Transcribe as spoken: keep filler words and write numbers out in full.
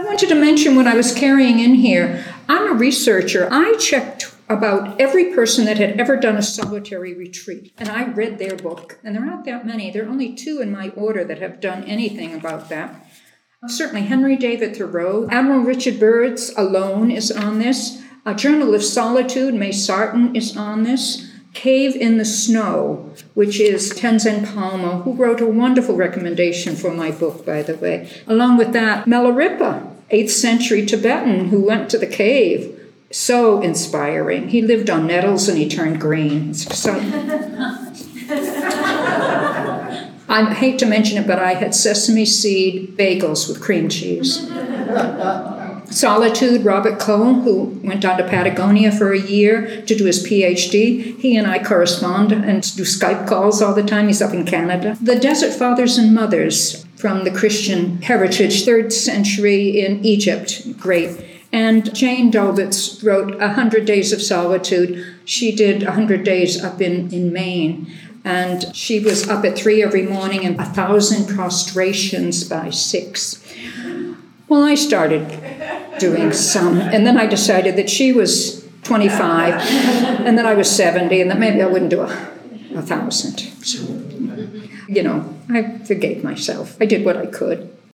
I wanted to mention what I was carrying in here. I'm a researcher. I checked about every person that had ever done a solitary retreat, and I read their book. And there aren't that many. There are only two in my order that have done anything about that. Certainly Henry David Thoreau. Admiral Richard Byrd's Alone is on this. A Journal of Solitude, May Sarton, is on this. Cave in the Snow, which is Tenzin Palmo, who wrote a wonderful recommendation for my book, by the way. Along with that, Milarepa, eighth century Tibetan who went to the cave. So inspiring. He lived on nettles and he turned green. So I hate to mention it, but I had sesame seed bagels with cream cheese. Solitude, Robert Cole, who went down to Patagonia for a year to do his P H D. He and I correspond and do Skype calls all the time. He's up in Canada. The Desert Fathers and Mothers from the Christian Heritage, third century in Egypt. Great. And Jane Dolvitz wrote one hundred days of Solitude. She did one hundred days up in, in Maine. And she was up at three every morning and one thousand prostrations by six. Well, I started doing some, and then I decided that she was twenty-five, and then I was seventy, and that maybe I wouldn't do a, a thousand. So, you know, I forgave myself. I did what I could.